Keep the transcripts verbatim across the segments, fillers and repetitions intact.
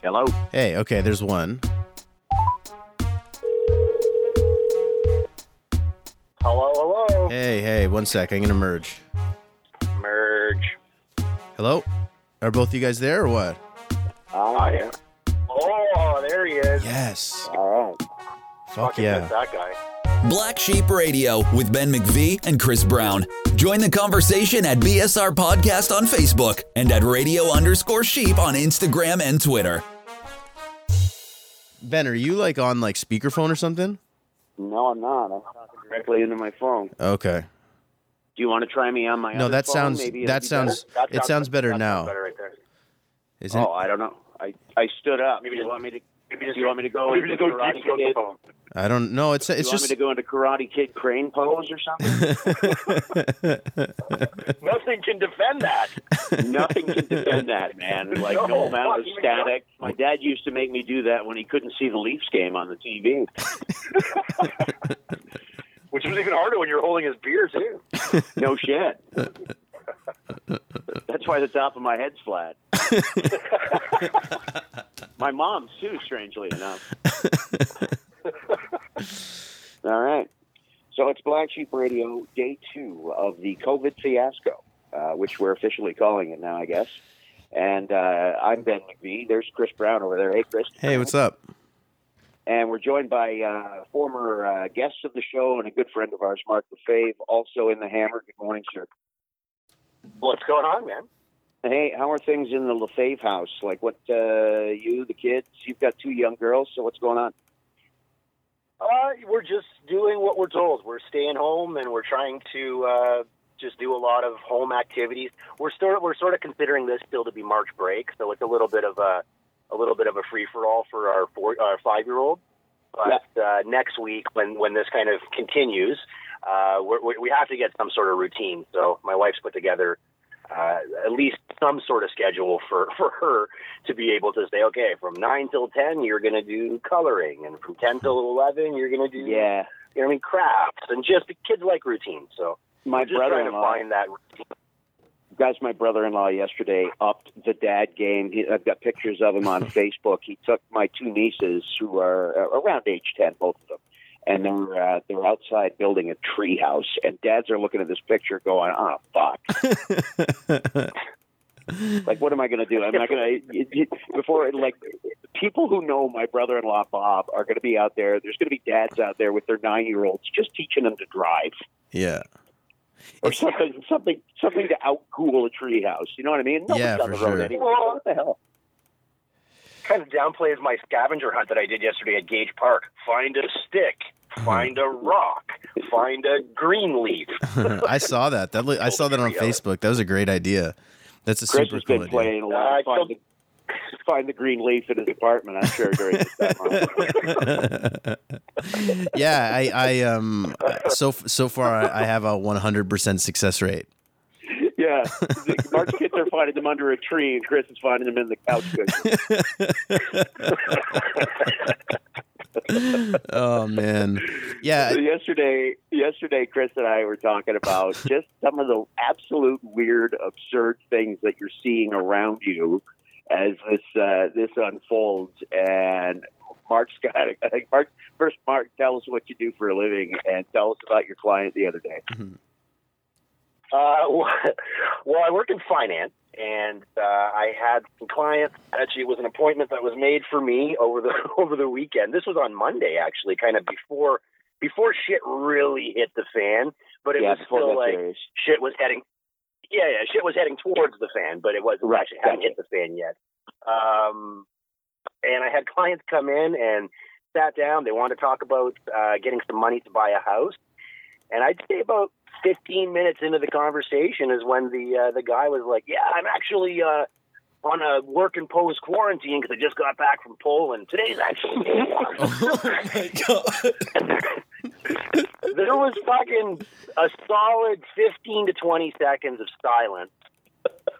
Hello? Hey, okay, there's one. Hello, hello. Hey, hey, one sec. I'm going to merge. Merge. Hello? Are both you guys there or what? Oh, yeah. Oh, there he is. Yes. All right. Fuck Fucking yeah. That guy. Black Sheep Radio with Ben McVie and Chris Brown. Join the conversation at B S R Podcast on Facebook and at radio underscore sheep on Instagram and Twitter. Ben, are you like on like speakerphone or something? No, I'm not. I'm talking directly into my phone. Okay. Do you want to try me on my no, other that phone? Sounds, Maybe that sounds, that sounds, it sounds better, better now. Sounds better right there. Isn't oh, it? I don't know. I, I stood up. Maybe you want me to Maybe just, you want me to go into Karate Kid? I don't know. It's it's you just. You want me to go into Karate Kid crane pose or something? Nothing can defend that. Nothing can defend that, man. Like no, no amount of static. My dad used to make me do that when he couldn't see the Leafs game on the T V. Which was even harder when you were holding his beer too. No shit. That's why the top of my head's flat. My mom's too, strangely enough. All right. So it's Black Sheep Radio, day two of the COVID fiasco, uh, which we're officially calling it now, I guess. And uh, I'm Ben McVie. There's Chris Brown over there. Hey, Chris. Hey, what's up? And we're joined by uh, former uh, guests of the show and a good friend of ours, Mark LaFave, also in the hammer. Good morning, sir. What's going on, man? Hey, how are things in the LaFave house? Like, what, uh, you, the kids, you've got two young girls, so what's going on? Uh, we're just doing what we're told. We're staying home, and we're trying to uh, just do a lot of home activities. We're sort we're sort of considering this still to be March break, so it's a little bit of a a little bit of a free for all for our four, our five year old. But yeah. uh, next week, when when this kind of continues, uh, we're, we we have to get some sort of routine. So my wife's put together. Uh, at least some sort of schedule for, for her to be able to say, okay, from nine till ten, you're going to do coloring. And from ten till eleven, you're going to do, yeah. you know what I mean, crafts. And just the kids like routine. So my just brother-in-law, trying to find that routine. Guys, my brother-in-law yesterday upped the dad game. He, I've got pictures of him on Facebook. He took my two nieces who are around age ten, both of them. And they're uh, they're outside building a tree house, and dads are looking at this picture, going, "Oh fuck!" Like, what am I going to do? I'm not going to before like people who know my brother-in-law Bob are going to be out there. There's going to be dads out there with their nine-year-olds just teaching them to drive. Yeah, or it's, something something something to outcool a tree house. You know what I mean? Nobody's yeah, on for the road sure. anyway. Well, what the hell? Kind of downplays my scavenger hunt that I did yesterday at Gage Park. Find a stick. Find a rock. Find a green leaf. I saw that. That I saw that on Facebook. That was a great idea. That's a Chris super cool idea. Chris has been playing a lot. Uh, find, the, find the green leaf in his apartment. I'm sure during this time. Yeah, I, I um so so far I have a one hundred percent success rate. Yeah, Mark's kids are finding them under a tree, and Chris is finding them in the couch cushion. Oh man, yeah. So yesterday, yesterday, Chris and I were talking about just some of the absolute weird, absurd things that you're seeing around you as this uh, this unfolds. And Mark's got to, I think Mark first. Mark, tell us what you do for a living, and tell us about your client the other day. Mm-hmm. Uh, well, I work in finance, and uh, I had some clients. Actually, it was an appointment that was made for me over the over the weekend. This was on Monday, actually, kind of before before shit really hit the fan. But it yeah, was still like serious. shit was heading. Yeah, yeah, shit was heading towards the fan, but it wasn't right. actually hadn't hit the fan yet. Um, and I had clients come in and sat down. They wanted to talk about uh, getting some money to buy a house, and I'd say about fifteen minutes into the conversation is when the uh, the guy was like, yeah, I'm actually uh, on a work and pose quarantine because I just got back from Poland. Today's actually day one. Oh my God. There was fucking a solid fifteen to twenty seconds of silence,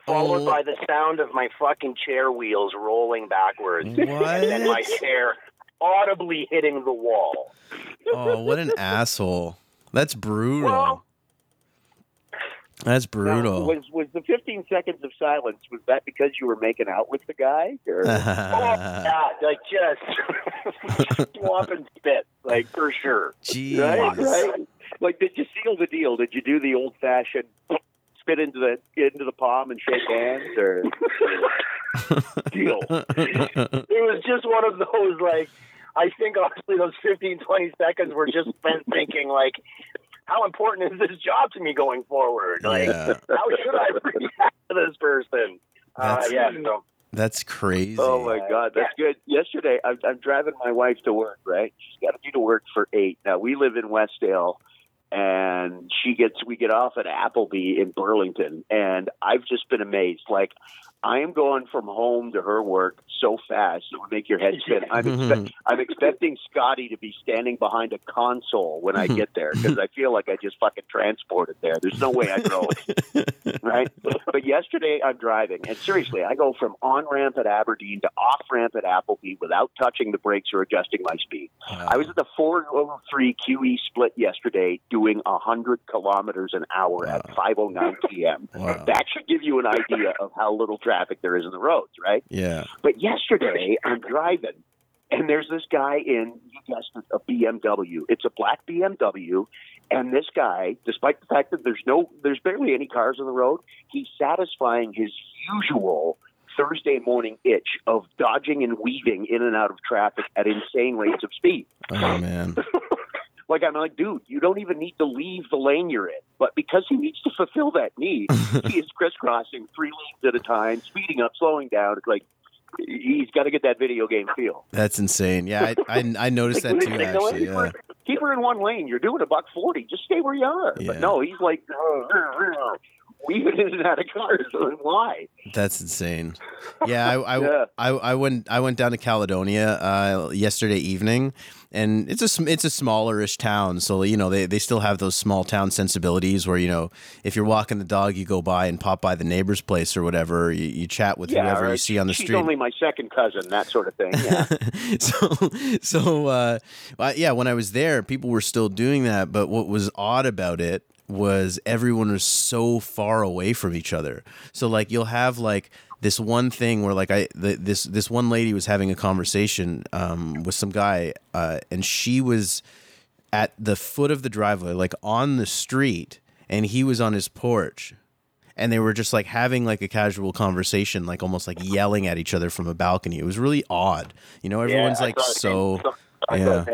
followed oh. by the sound of my fucking chair wheels rolling backwards. What? And then my chair audibly hitting the wall. Oh, what an asshole. That's brutal. Well, That's brutal. Now, was was the fifteen seconds of silence? Was that because you were making out with the guy? Or, oh, yeah, like just swamp and spit, like for sure. Jeez. Right, right. Like, did you seal the deal? Did you do the old fashioned spit into the into the palm and shake hands, or deal? It was just one of those. Like, I think honestly, those fifteen, twenty seconds were just spent thinking like, how important is this job to me going forward? Like, yeah. How should I react to this person? Uh, yeah, so. That's crazy. Oh, my God. That's yeah. good. Yesterday, I'm, I'm driving my wife to work, right? She's got to be to work for eight. Now, we live in Westdale, and she gets we get off at Appleby in Burlington, and I've just been amazed. Like, I am going from home to her work so fast it would make your head spin. I'm, expe- I'm expecting Scotty to be standing behind a console when I get there because I feel like I just fucking transported there. There's no way I drove, right? But yesterday I'm driving, and seriously, I go from on-ramp at Aberdeen to off-ramp at Appleby without touching the brakes or adjusting my speed. Wow. I was at the four oh three Q E split yesterday doing one hundred kilometers an hour wow. at five oh nine p.m. Wow. That should give you an idea of how little traffic there is in the roads, right? Yeah. But yesterday, I'm driving, and there's this guy in, you guessed it, a B M W. It's a black B M W, and this guy, despite the fact that there's no, there's barely any cars on the road, he's satisfying his usual Thursday morning itch of dodging and weaving in and out of traffic at insane rates of speed. Oh, man. Like, I'm like, dude, you don't even need to leave the lane you're in. But because he needs to fulfill that need, he is crisscrossing three lanes at a time, speeding up, slowing down. It's like, he's got to get that video game feel. That's insane. Yeah, I I, I noticed like, that too, actually. Keep, yeah. her, keep her in one lane. You're doing a buck forty. Just stay where you are. Yeah. But no, he's like, weaving in and out of cars. Why? That's insane. Yeah, I I, yeah. I, I went I went down to Caledonia uh, yesterday evening. And it's a it's a smaller-ish town, so you know they, they still have those small town sensibilities where you know if you're walking the dog, you go by and pop by the neighbor's place or whatever. You, you chat with yeah, whoever right. you see on the She's street. She's only my second cousin, that sort of thing. Yeah. so so uh, yeah, when I was there, people were still doing that. But what was odd about it was everyone was so far away from each other. So like you'll have like. This one thing where like I the, this this one lady was having a conversation um, with some guy uh, and she was at the foot of the driveway, like on the street, and he was on his porch, and they were just like having like a casual conversation, like almost like yelling at each other from a balcony. It was really odd, you know. Everyone's yeah, like so. Yeah.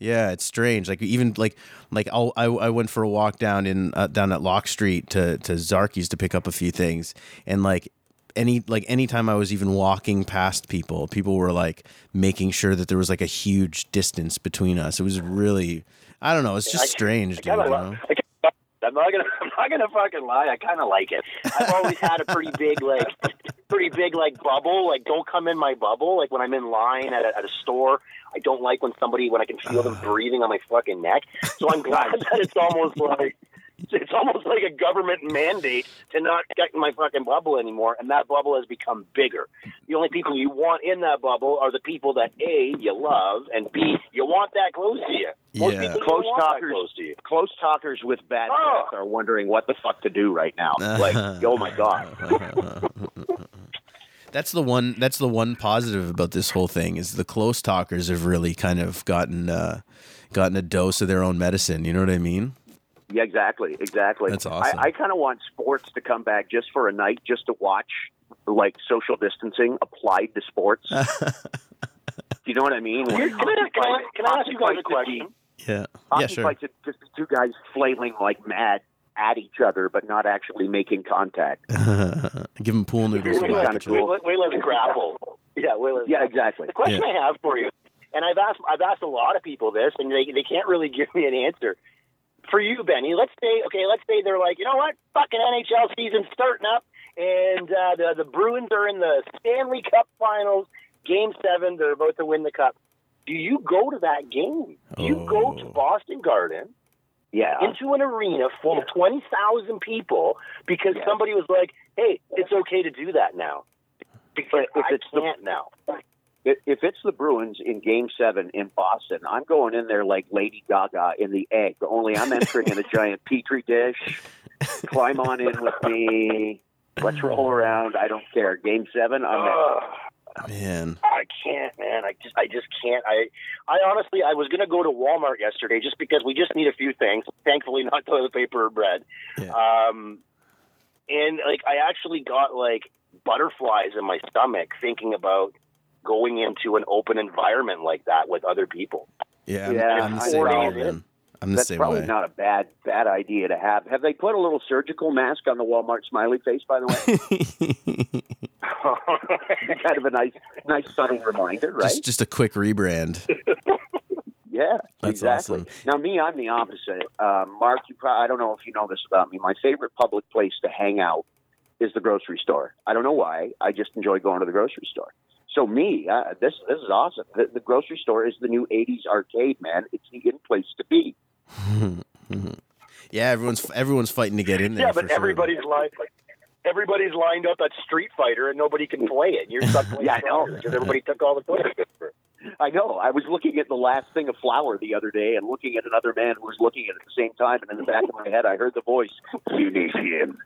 Yeah, it's strange. Like even like like I'll, I I went for a walk down in uh, down at Lock Street to to Zarky's to pick up a few things, and like. Any like anytime I was even walking past people, people were like making sure that there was like a huge distance between us. It was really, I don't know, it's just I, strange. I dude, kinda, you know? I, I'm not gonna, I'm not gonna fucking lie. I kind of like it. I've always had a pretty big like, pretty big like bubble. Like, don't come in my bubble. Like when I'm in line at a, at a store, I don't like when somebody when I can feel uh. them breathing on my fucking neck. So I'm glad that it's almost like. It's almost like a government mandate to not get in my fucking bubble anymore, and that bubble has become bigger. The only people you want in that bubble are the people that, A, you love, and B, you want that close to you. Most yeah. people close talkers, close to you. Close talkers with bad breath oh. are wondering what the fuck to do right now. Like, oh, my God. That's the one That's the one positive about this whole thing is the close talkers have really kind of gotten uh, gotten a dose of their own medicine. You know what I mean? Yeah, exactly, exactly. That's awesome. I, I kind of want sports to come back just for a night, just to watch, like, social distancing applied to sports. You know what I mean? Can, can, I, can, I, can I ask you guys a question? Yeah, hockey yeah, sure. Fights, it's just two guys flailing like mad at each other, but not actually making contact. Give them pool noodles. Way less grapple. Yeah, way less. Yeah, exactly. The question yeah. I have for you, and I've asked, I've asked a lot of people this, and they they can't really give me an answer. For you, Benny, let's say, okay, let's say they're like, you know what, fucking N H L season's starting up, and uh, the, the Bruins are in the Stanley Cup Finals, Game seven, they're about to win the Cup. Do you go to that game? Do you oh. go to Boston Garden yeah. into an arena full yeah. of twenty thousand people because yeah. somebody was like, hey, it's okay to do that now, because if I it's can't the- now. If it's the Bruins in Game seven in Boston, I'm going in there like Lady Gaga in The Egg, only I'm entering in a giant Petri dish Climb on in with me. Let's roll around. I don't care. Game seven, I'm oh, there. Man. I can't, man. I just I just can't. I I honestly, I was going to go to Walmart yesterday just because we just need a few things. Thankfully, not toilet paper or bread. Yeah. Um, and, like, I actually got, like, butterflies in my stomach thinking about going into an open environment like that with other people. Yeah, yeah I'm, I'm the same way, man. I'm the That's same way. That's probably not a bad bad idea to have. Have they put a little surgical mask on the Walmart smiley face, by the way? Kind of a nice, nice subtle reminder, right? Just, just a quick rebrand. Yeah, That's exactly. Awesome. Now, me, I'm the opposite. Uh, Mark, you probably, I don't know if you know this about me. My favorite public place to hang out is the grocery store. I don't know why. I just enjoy going to the grocery store. So me, uh, this this is awesome. The, the grocery store is the new eighties arcade, man. It's the in place to be. Yeah, everyone's everyone's fighting to get in there. Yeah, but for everybody's sure. lined like, everybody's lined up at Street Fighter, and nobody can play it. You're stuck playing. Yeah, I know, because everybody took all the toilet paper. I know. I was looking at the last thing of flour the other day, and looking at another man who was looking at it at the same time. And in the back of my head, I heard the voice, "You need him."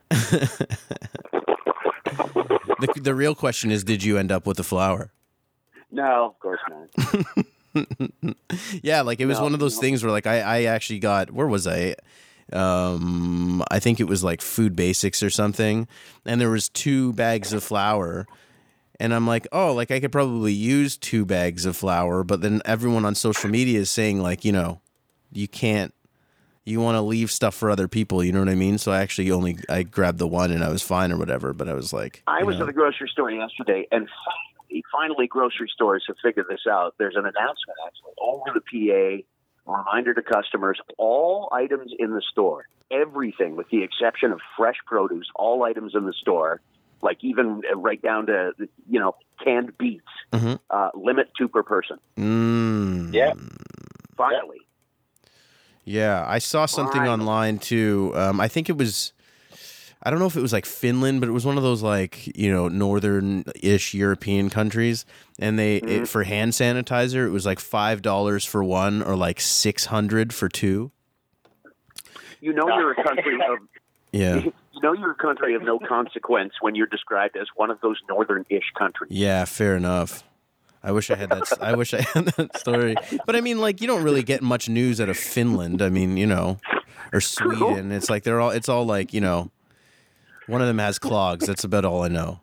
The, the real question is, did you end up with the flower? No, of course not. Yeah, like it was no, one of those no. things where like I, I actually got, where was I? Um, I think it was like Food Basics or something. And there was two bags of flour. And I'm like, oh, like I could probably use two bags of flour. But then everyone on social media is saying like, you know, you can't. You want to leave stuff for other people, you know what I mean? So I actually only I grabbed the one and I was fine or whatever, but I was like... I was know. at the grocery store yesterday, and finally, finally grocery stores have figured this out. There's an announcement, actually, over the P A, reminder to customers, all items in the store, everything with the exception of fresh produce, all items in the store, like even right down to, you know, canned beets, mm-hmm. uh, limit two per person. Mm. Yeah. Finally. Yeah. Yeah, I saw something online too. Um, I think it was, I don't know if it was like Finland, but it was one of those like, you know, northern-ish European countries. And they, mm-hmm. it, for hand sanitizer, it was like five dollars for one or like six hundred dollars for two. You know you're a country of, yeah. you know you're a country of no consequence when you're described as one of those northern-ish countries. Yeah, fair enough. I wish I had that. I wish I had that story. But I mean, like, you don't really get much news out of Finland. I mean, you know, or Sweden. It's like they're all. It's all like, you know, one of them has clogs. That's about all I know.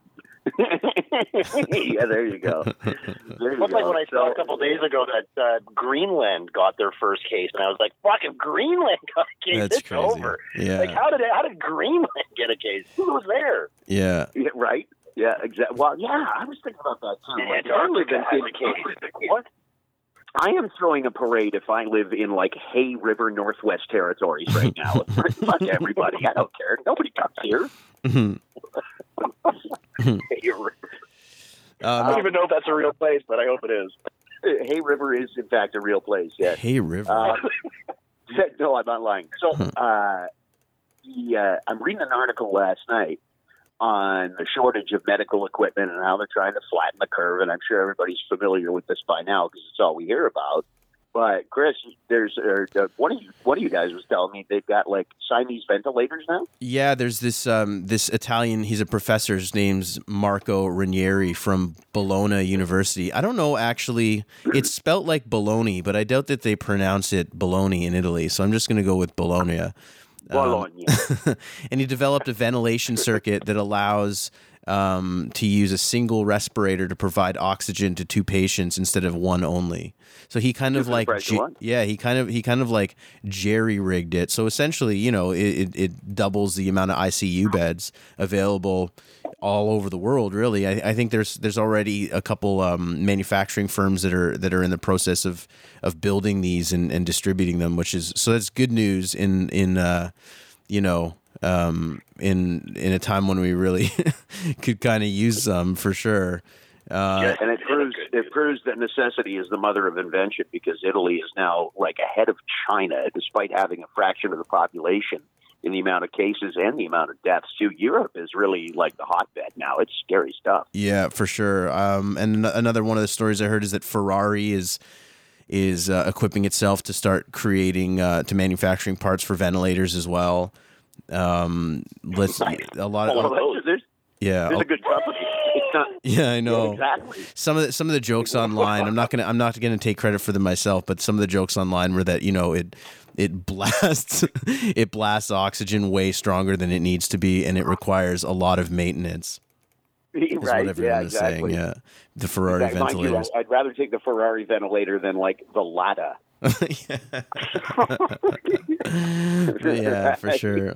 Yeah, there you go. There you Looks go. Like when I saw a couple of days ago that uh, Greenland got their first case, and I was like, "Fuck! If Greenland got a case, That's it's crazy. Over." Yeah. Like, how did how did Greenland get a case? Who was there? Yeah. yeah right. Yeah, exactly. Well, yeah, I was thinking about that too. Like, I, live in, what? I am throwing a parade if I live in like Hay River, Northwest Territories right now. Fuck everybody. I don't care. Nobody comes here. Mm-hmm. Hay River. Um, I don't even know if that's a real place, but I hope it is. Hay River is, in fact, a real place. Yeah. Hay River. Uh, no, I'm not lying. So, uh, the, uh, I'm reading an article last night on the shortage of medical equipment and how they're trying to flatten the curve. And I'm sure everybody's familiar with this by now because it's all we hear about. But Chris, there's or, uh, one of you, one of you guys was telling me they've got like Siamese ventilators now. Yeah, there's this um, this Italian. He's a professor. His name's Marco Ranieri from Bologna University. I don't know actually. It's spelt like Bologna, but I doubt that they pronounce it Bologna in Italy. So I'm just going to go with Bologna. Um, and he developed a ventilation circuit that allows um, to use a single respirator to provide oxygen to two patients instead of one only. So he kind of like, ge- yeah, he kind of he kind of like jerry-rigged it. So essentially, you know, it, it, it doubles the amount of I C U beds available all over the world. Really, I, I think there's there's already a couple um, manufacturing firms that are that are in the process of of building these and, and distributing them, which is so that's good news in in uh, you know. Um, in in a time when we really could kind of use them for sure. Uh, yeah, and it proves it proves that necessity is the mother of invention because Italy is now like ahead of China, despite having a fraction of the population in the amount of cases and the amount of deaths too. Europe is really like the hotbed now. It's scary stuff. Yeah, for sure. Um, and another one of the stories I heard is that Ferrari is. is uh, equipping itself to start creating uh, to manufacturing parts for ventilators as well. Um, let's a lot of, oh, there's, yeah, there's a good company. It's not, yeah, I know. Yeah, exactly. Some of the, some of the jokes online, I'm not gonna I'm not gonna take credit for them myself, but some of the jokes online were that, you know, it it blasts it blasts oxygen way stronger than it needs to be, and it requires a lot of maintenance. Is right. What everyone yeah, is exactly. saying. Yeah. The Ferrari exactly. ventilators. You, I'd rather take the Ferrari ventilator than like the Lada. Yeah, for sure.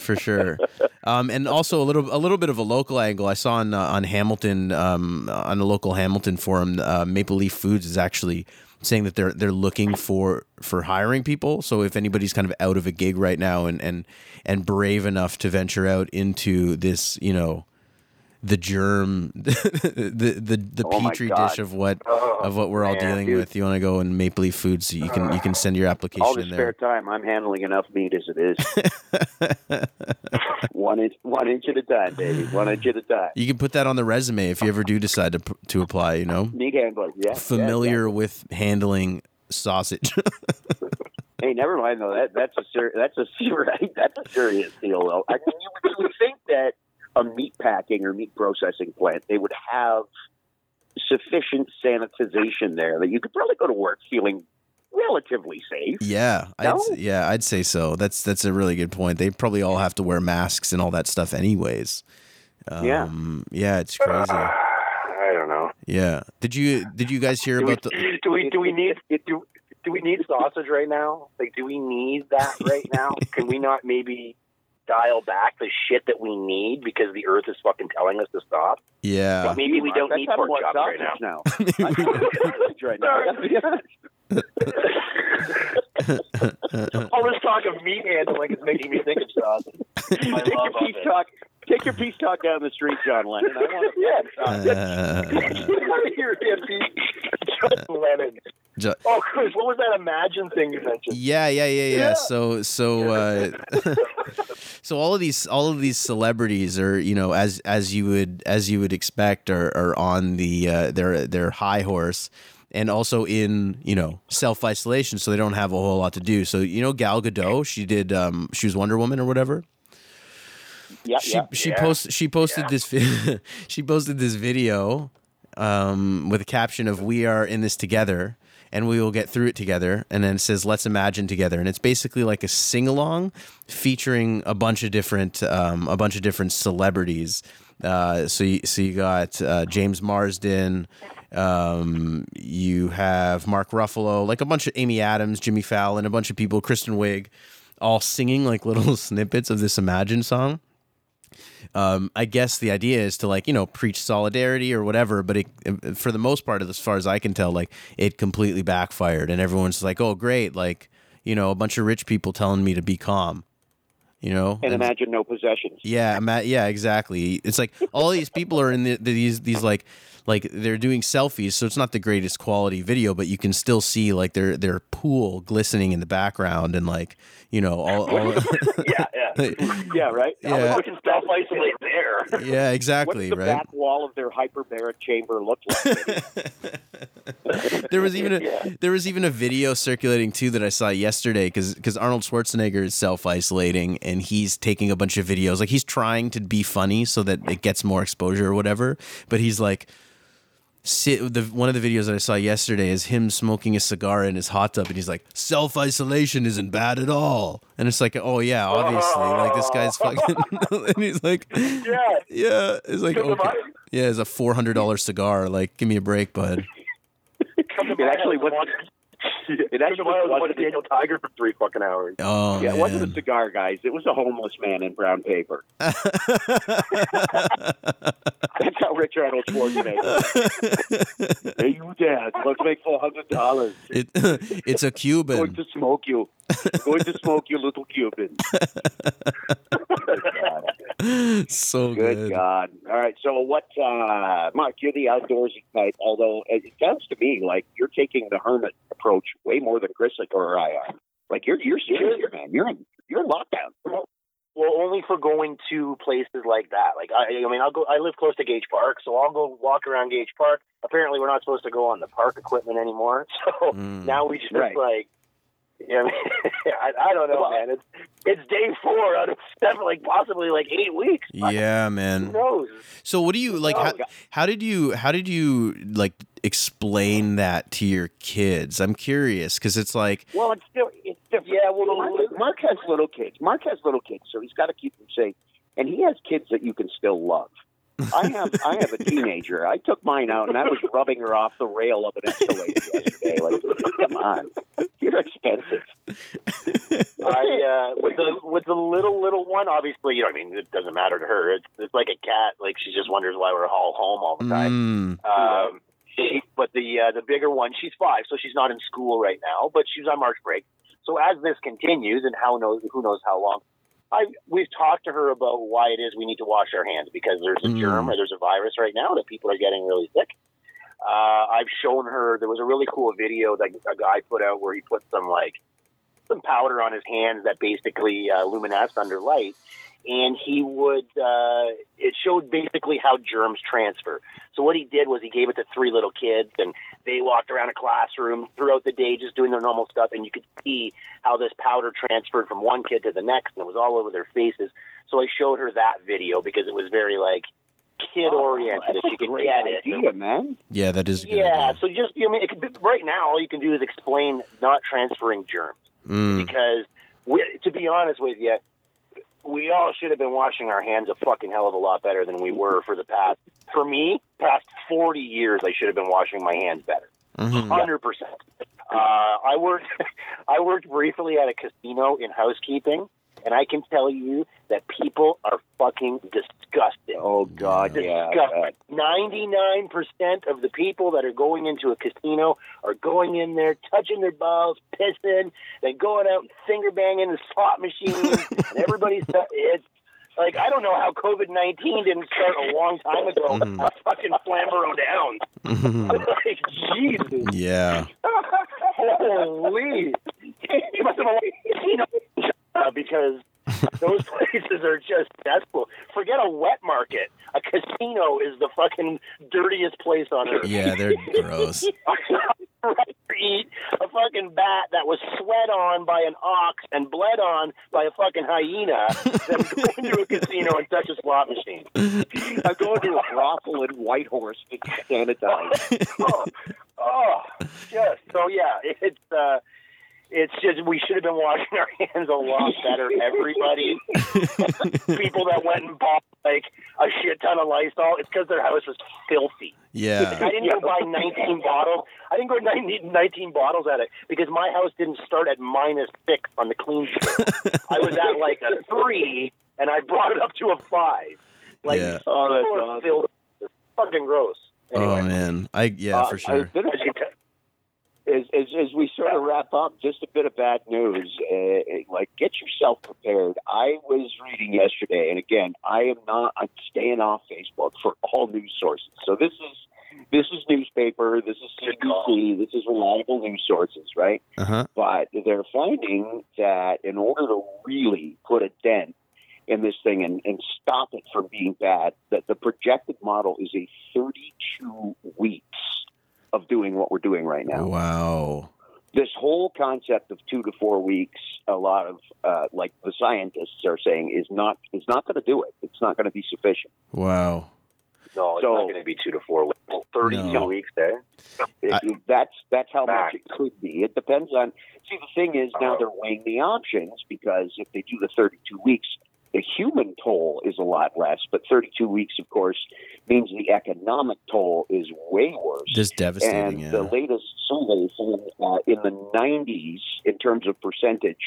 For sure. Um, and also a little, a little bit of a local angle. I saw on, uh, on Hamilton, um, on the local Hamilton forum, uh, Maple Leaf Foods is actually saying that they're, they're looking for, for hiring people. So if anybody's kind of out of a gig right now and, and, and brave enough to venture out into this, you know, the germ, the the the oh petri dish of what oh, of what we're all man, dealing dude. with. You want to go in Maple Leaf Foods? So you can you can send your application all this in there. Spare time, I'm handling enough meat as it is. one inch one inch at a time, baby. One inch at a time. You can put that on the resume if you ever do decide to to apply. You know, meat handler. Yeah, familiar yeah, yeah. with handling sausage. Hey, never mind though. That that's a ser- that's a ser- that's a serious deal though. I mean, you would think that a meat packing or meat processing plant, they would have sufficient sanitization there that you could probably go to work feeling relatively safe. Yeah, no? I'd, yeah, I'd say so. That's that's a really good point. They probably all have to wear masks and all that stuff anyways. Um, yeah, yeah, it's crazy. Uh, I don't know. Yeah, did you did you guys hear do about we, the? Do we do we need do do we need sausage right now? Like, do we need that right now? Can we not maybe dial back the shit that we need because the earth is fucking telling us to stop? Yeah. But maybe we don't That's need pork chops right now. right now. All this talk of meat handling is making me think of sausage. Take your peace talk. Take your peace talk down the street, John Lennon. I want to uh, John Lennon. Jo- oh, Chris, what was that Imagine thing you mentioned? Yeah, yeah, yeah, yeah. yeah. So, so, uh, so all of these, all of these celebrities are, you know, as as you would as you would expect, are are on the uh, their their high horse, and also in, you know, self isolation, so they don't have a whole lot to do. So, you know, Gal Gadot, she did, um, she was Wonder Woman or whatever. Yeah, she yeah, she yeah. posted she posted yeah. this she posted this video um, with a caption of "We are in this together and we will get through it together," and then it says "Let's imagine together," and it's basically like a sing along featuring a bunch of different um, a bunch of different celebrities. Uh, so you, so you got uh, James Marsden, um, you have Mark Ruffalo, like a bunch of Amy Adams, Jimmy Fallon, a bunch of people, Kristen Wiig, all singing like little snippets of this Imagine song. Um, I guess the idea is to, like, you know, preach solidarity or whatever, but it, for the most part, as far as I can tell, like, it completely backfired, and everyone's like, "Oh, great!" Like, you know, a bunch of rich people telling me to be calm, you know, and, and imagine no possessions. Yeah, ima- yeah, exactly. It's like all these people are in the, the, these these like like they're doing selfies, so it's not the greatest quality video, but you can still see like their their pool glistening in the background, and like, you know, all, all yeah. Yeah, right? Yeah. We can self-isolate there. Yeah, exactly, right? What's the right? back wall of their hyperbaric chamber look like? There was even a yeah. there was even a video circulating, too, that I saw yesterday, because because Arnold Schwarzenegger is self-isolating, and he's taking a bunch of videos. Like, he's trying to be funny so that it gets more exposure or whatever, but he's like... Sit, the, one of the videos that I saw yesterday is him smoking a cigar in his hot tub, and he's like, "Self-isolation isn't bad at all." And it's like, oh, yeah, obviously. Uh, like, this guy's fucking... and he's like... Yeah. Yeah. It's like, okay. Yeah, it's a four hundred dollars cigar. Like, give me a break, bud. It actually was... It actually was Daniel Tiger for three fucking hours. Oh, yeah, it man. wasn't a cigar, guys. It was a homeless man in brown paper. That's how rich Arnold Schwarzenegger. Hey, you dad, let's make four hundred dollars. It, it's a Cuban. I'm going to smoke you. I'm going to smoke you, little Cuban. So good. Good God. All right. So what, uh, Mark, you're the outdoorsy type, although it sounds to me like you're taking the hermit approach way more than Chris or I are. Like, you're you're serious, man. You're in, you're in lockdown. Well, only for going to places like that. Like, I, I mean, I'll go. I live close to Gage Park, so I'll go walk around Gage Park. Apparently, we're not supposed to go on the park equipment anymore. So mm, now we just right. like Yeah, I, mean, I, I don't know, well, man. It's it's day four out of seven, like possibly like eight weeks. Yeah, man. Who knows? So, what do you like? Oh, how, how did you how did you like explain that to your kids? I'm curious because it's like. Well, it's still it's different. Yeah, well, Mark, Mark has little kids. Mark has little kids, so he's got to keep them safe, and he has kids that you can still love. I have I have a teenager. I took mine out, and I was rubbing her off the rail of an escalator yesterday. Like, come on, you're expensive. I uh, with the with the little little one, obviously, you know, I mean, it doesn't matter to her. It's it's like a cat. Like she just wonders why we're all home all the time. Mm. Um, she, but the uh, the bigger one, she's five, so she's not in school right now. But she's on March break. So as this continues, and how knows who knows how long. I, we've talked to her about why it is we need to wash our hands because there's a germ mm. or there's a virus right now that people are getting really sick. Uh, I've shown her there was a really cool video that a guy put out where he put some like some powder on his hands that basically uh, luminesced under light, and he would uh, it showed basically how germs transfer. So what he did was he gave it to three little kids, and they walked around a classroom throughout the day just doing their normal stuff, and you could see how this powder transferred from one kid to the next, and it was all over their faces. So I showed her that video because it was very, like, kid-oriented, oh, if she could get it. Idea, man. Yeah, that is a good Yeah, idea. So just, I mean, it could be, right now all you can do is explain not transferring germs. Mm. Because, we, to be honest with you, we all should have been washing our hands a fucking hell of a lot better than we were for the past, for me, past forty years, I should have been washing my hands better. Mm-hmm. one hundred percent. Uh, I worked, I worked briefly at a casino in housekeeping, and I can tell you that people are fucking disgusted. Oh, God, yeah. Disgusted. God. ninety-nine percent of the people that are going into a casino are going in there, touching their balls, pissing, then going out and finger-banging the slot machines, and everybody's... It's, like, I don't know how covid nineteen didn't start a long time ago. Mm-hmm. I fucking Flamborough Downs. Mm-hmm. Like, Jesus. Yeah. Holy. You must have a lot Uh, because those places are just desperate. Forget a wet market. A casino is the fucking dirtiest place on earth. Yeah, they're gross. I'd rather eat a fucking bat that was sweat on by an ox and bled on by a fucking hyena than go into a casino and touch a slot machine. I'm going to a brothel in Whitehorse to sanitize. oh, oh, yes. So, yeah, it's... Uh, It's just we should have been washing our hands a lot better, everybody. People that went and bought, like, a shit ton of Lysol, it's because their house was filthy. Yeah. I didn't go buy nineteen bottles. I didn't go nineteen bottles at it because my house didn't start at minus six on the clean sheet. I was at, like, a three, and I brought it up to a five. Like, yeah. Oh, that's awesome. Filthy. It's fucking gross. Anyway. Oh, man. I Yeah, uh, for sure. I As, as, as we sort of wrap up, just a bit of bad news. Uh, like, get yourself prepared. I was reading yesterday, and again, I am not. I'm staying off Facebook for all news sources. So this is this is newspaper. This is C B C. This is reliable news sources, right? Uh-huh. But they're finding that in order to really put a dent in this thing and, and stop it from being bad, that the projected model is a thirty-two weeks. Of doing what we're doing right now. Wow. This whole concept of two to four weeks, a lot of, uh, like the scientists are saying, is not it's not going to do it. It's not going to be sufficient. Wow. No, it's so, not going to be two to four weeks. thirty-two no. weeks there. I, that's, that's how back. much it could be. It depends on... See, the thing is now they're weighing the options because if they do the thirty-two weeks, the human toll is a lot less, but thirty-two weeks, of course, means the economic toll is way worse. Just devastating, and yeah. The latest survey from uh, in the nineties, in terms of percentage,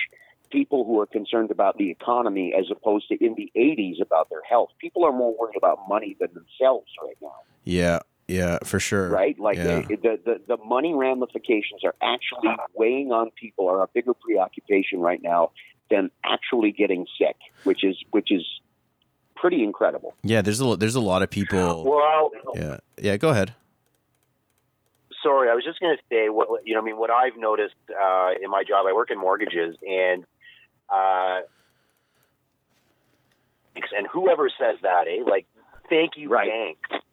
people who are concerned about the economy as opposed to in the eighties about their health. People are more worried about money than themselves right now. Yeah, yeah, for sure. Right? Like yeah. they, the, the, the money ramifications are actually weighing on people, are a bigger preoccupation right now than actually getting sick, which is which is pretty incredible. Yeah, there's a there's a lot of people. Well, yeah, yeah. Go ahead. Sorry, I was just going to say what you know. I mean, what I've noticed uh, in my job, I work in mortgages, and uh, and whoever says that, eh, like, thank you, right. banks,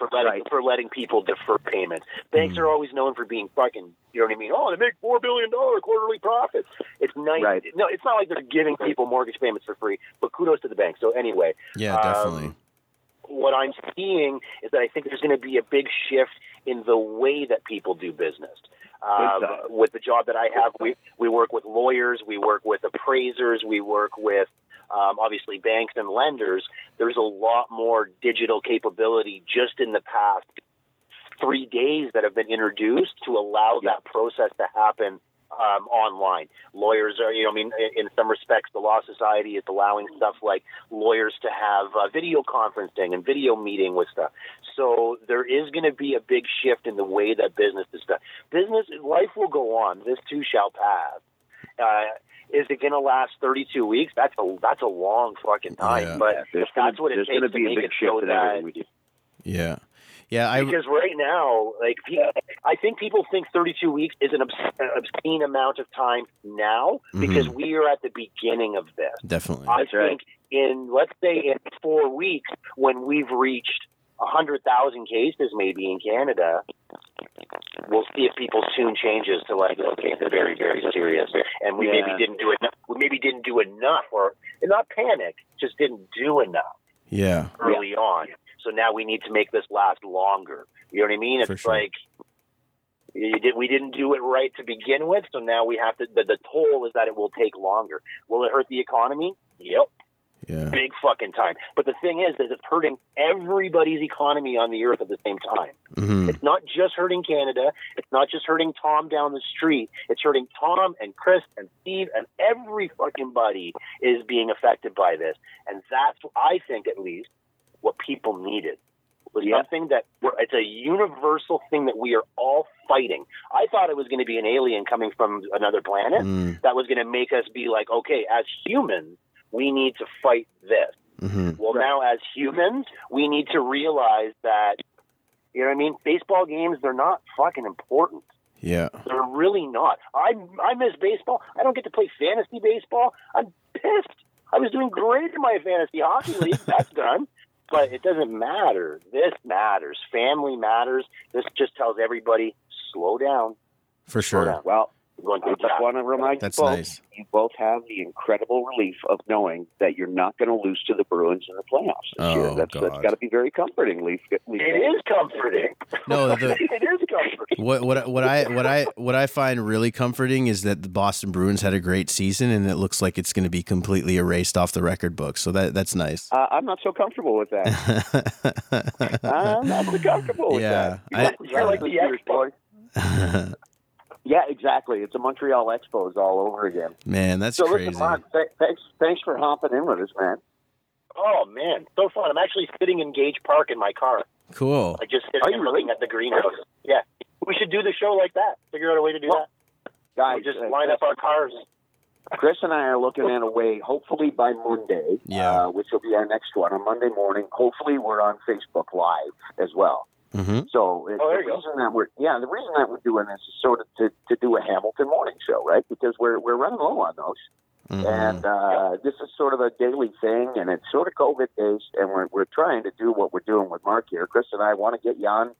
for letting right. for letting people defer payments. Banks mm. are always known for being fucking, you know what I mean? Oh, they make four billion dollar quarterly profits. It's nice. Right. No, it's not like they're giving people mortgage payments for free. But kudos to the bank. So anyway, yeah, um, definitely. What I'm seeing is that I think there's going to be a big shift in the way that people do business. Um, with the job that I have, we we work with lawyers, we work with appraisers, we work with um, obviously banks and lenders. There's a lot more digital capability just in the past three days that have been introduced to allow that process to happen um, online. Lawyers are, you know, I mean, in, in some respects, the Law Society is allowing stuff like lawyers to have uh, video conferencing and video meeting with stuff. So there is going to be a big shift in the way that business is done. Business, life will go on. This too shall pass. Uh, is it going to last thirty-two weeks? That's a that's a long fucking time. Yeah. But yeah, that's gonna, what it takes to be make a big it shift so that. We do. Yeah, yeah. I, because right now, like, I think people think thirty-two weeks is an obscene amount of time now mm-hmm. because we are at the beginning of this. Definitely, I that's think right. in let's say in four weeks when we've reached one hundred thousand cases maybe in Canada, we'll see if people's tune changes to like, okay, they're very, very serious. And we yeah. maybe didn't do enough. We maybe didn't do enough or not panic, just didn't do enough Yeah, early yeah. on. So now we need to make this last longer. You know what I mean? It's For sure. like you did, we didn't do it right to begin with. So now we have to, the, the toll is that it will take longer. Will it hurt the economy? Yep. Yeah. Big fucking time. But the thing is, is it's hurting everybody's economy on the earth at the same time. Mm-hmm. It's not just hurting Canada. It's not just hurting Tom down the street. It's hurting Tom and Chris and Steve and every fucking buddy is being affected by this. And that's, I think, at least, what people needed. Was yeah. something that we're, it's a universal thing that we are all fighting. I thought it was going to be an alien coming from another planet mm. that was going to make us be like, okay, as humans, we need to fight this. Mm-hmm. Well, right. now as humans, we need to realize that, you know what I mean? Baseball games, they're not fucking important. Yeah. They're really not. I I miss baseball. I don't get to play fantasy baseball. I'm pissed. I was doing great in my fantasy hockey league. That's done. But it doesn't matter. This matters. Family matters. This just tells everybody, slow down. For sure. Slow down. Well, I just want to remind That's you both, nice. you both have the incredible relief of knowing that you're not going to lose to the Bruins in the playoffs this oh, year. That's, that's got to be very comforting, Leaf. It is comforting. No, the, it is comforting. What, what, what I what I what I find really comforting is that the Boston Bruins had a great season, and it looks like it's going to be completely erased off the record book. So that that's nice. Uh, I'm not so comfortable with that. I'm not so comfortable with yeah, that. You I, I like the export. Yeah, exactly. It's a Montreal Expos all over again. Man, that's so crazy. Listen, Mark, th- thanks, thanks for hopping in with us, man. Oh, man. So fun. I'm actually sitting in Gage Park in my car. Cool. I just sitting and looking at the greenhouse. Yeah. We should do the show like that. Figure out a way to do well, that. Guys, we'll just uh, line up our cars. Chris and I are looking at a way, hopefully by Monday, yeah. uh, which will be our next one. On Monday morning, hopefully we're on Facebook Live as well. Mm-hmm. So oh, the reason that we're yeah the reason that we're doing this is sort of to, to do a Hamilton morning show, right? Because we're we're running low on those, mm-hmm. and uh, yep. this is sort of a daily thing, and it's sort of COVID based, and we're we're trying to do what we're doing with Mark here. Chris and I want to get you on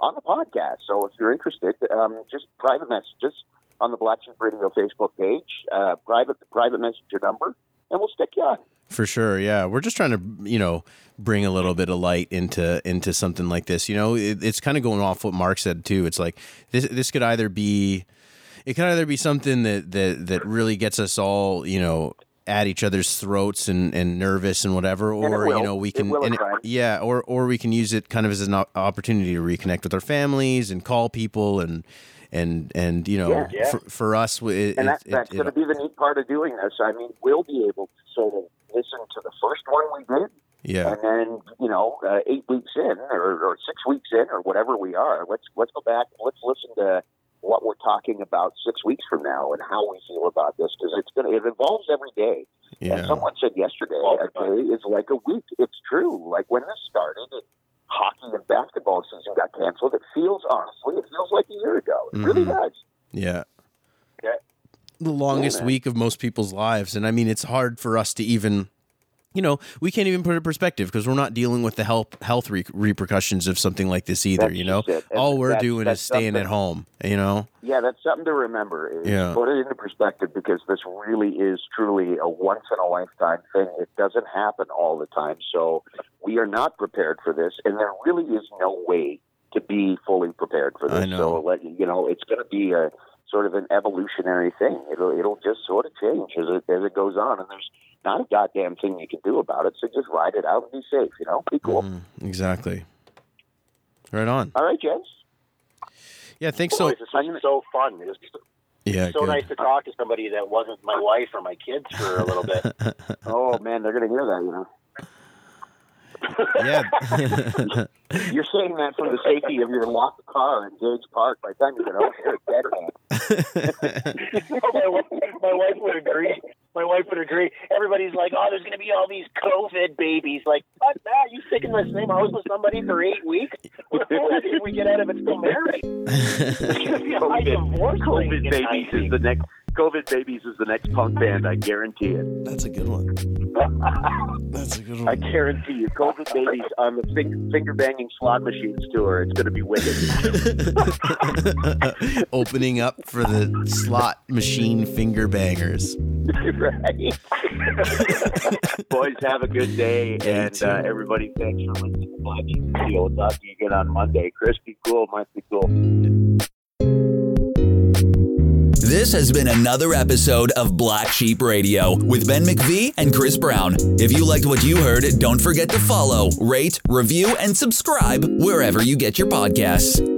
on the podcast, so if you're interested, um, just private messages on the Black Sheep Radio Facebook page, uh, private private message your number, and we'll stick you on. For sure, yeah. We're just trying to, you know, bring a little bit of light into into something like this. You know, it, it's kind of going off what Mark said too. It's like this this could either be, it could either be something that that, that really gets us all, you know, at each other's throats and, and nervous and whatever, or and you know we can, it and it, yeah, or or we can use it kind of as an opportunity to reconnect with our families and call people and. And, and you know, yeah, yeah. For, for us, it, and that's, that's going to be the neat part of doing this. I mean, we'll be able to sort of listen to the first one we did. Yeah. And then, you know, uh, eight weeks in or, or six weeks in or whatever we are, let's let's go back. And let's listen to what we're talking about six weeks from now and how we feel about this. Because it's going to it evolves every day. Yeah. And someone said yesterday, a day is like a week. It's true. Like when this started, it, hockey and basketball season got canceled. It feels, honestly, it feels like a year ago. It mm-hmm. really does. Yeah. yeah. The longest yeah, week of most people's lives. And I mean, it's hard for us to even you know, we can't even put it in perspective because we're not dealing with the health health re- repercussions of something like this either. That's you know, all we're that, doing is staying at home. You know, yeah, that's something to remember. Yeah, put it into perspective because this really is truly a once in a lifetime thing. It doesn't happen all the time, so we are not prepared for this, and there really is no way to be fully prepared for this. I know. So, you know, it's going to be a sort of an evolutionary thing. It'll it'll just sort of change as it as it goes on, and there's not a goddamn thing you can do about it, so just ride it out and be safe, you know? Be cool. Mm, exactly. Right on. All right, James. Yeah, thanks so much. It's been so fun. It's yeah, so good. Nice to talk to somebody that wasn't my wife or my kids for a little bit. Oh, man, they're going to hear that, you know? Yeah. You're saying that from the safety of your locked car in Gage Park. By the time you get over here, it's dead. my, my wife would agree. My wife would agree. Everybody's like, "Oh, there's going to be all these COVID babies." Like, what? Nah, you sick in the same house with somebody for eight weeks? What if we get out of it still married? There's going to be a high divorce rate. COVID babies is the next. COVID Babies is the next punk band, I guarantee it. That's a good one. That's a good one. I guarantee you, COVID Babies on the fing- finger-banging slot machines tour, it's going to be wicked. Opening up for the slot machine finger bangers. Right. Boys, have a good day, and uh, everybody, thanks for listening to Black Sheep Radio. We'll talk to you again on Monday. Chris, be cool. Mike, be cool. This has been another episode of Black Sheep Radio with Ben McVie and Chris Brown. If you liked what you heard, don't forget to follow, rate, review, and subscribe wherever you get your podcasts.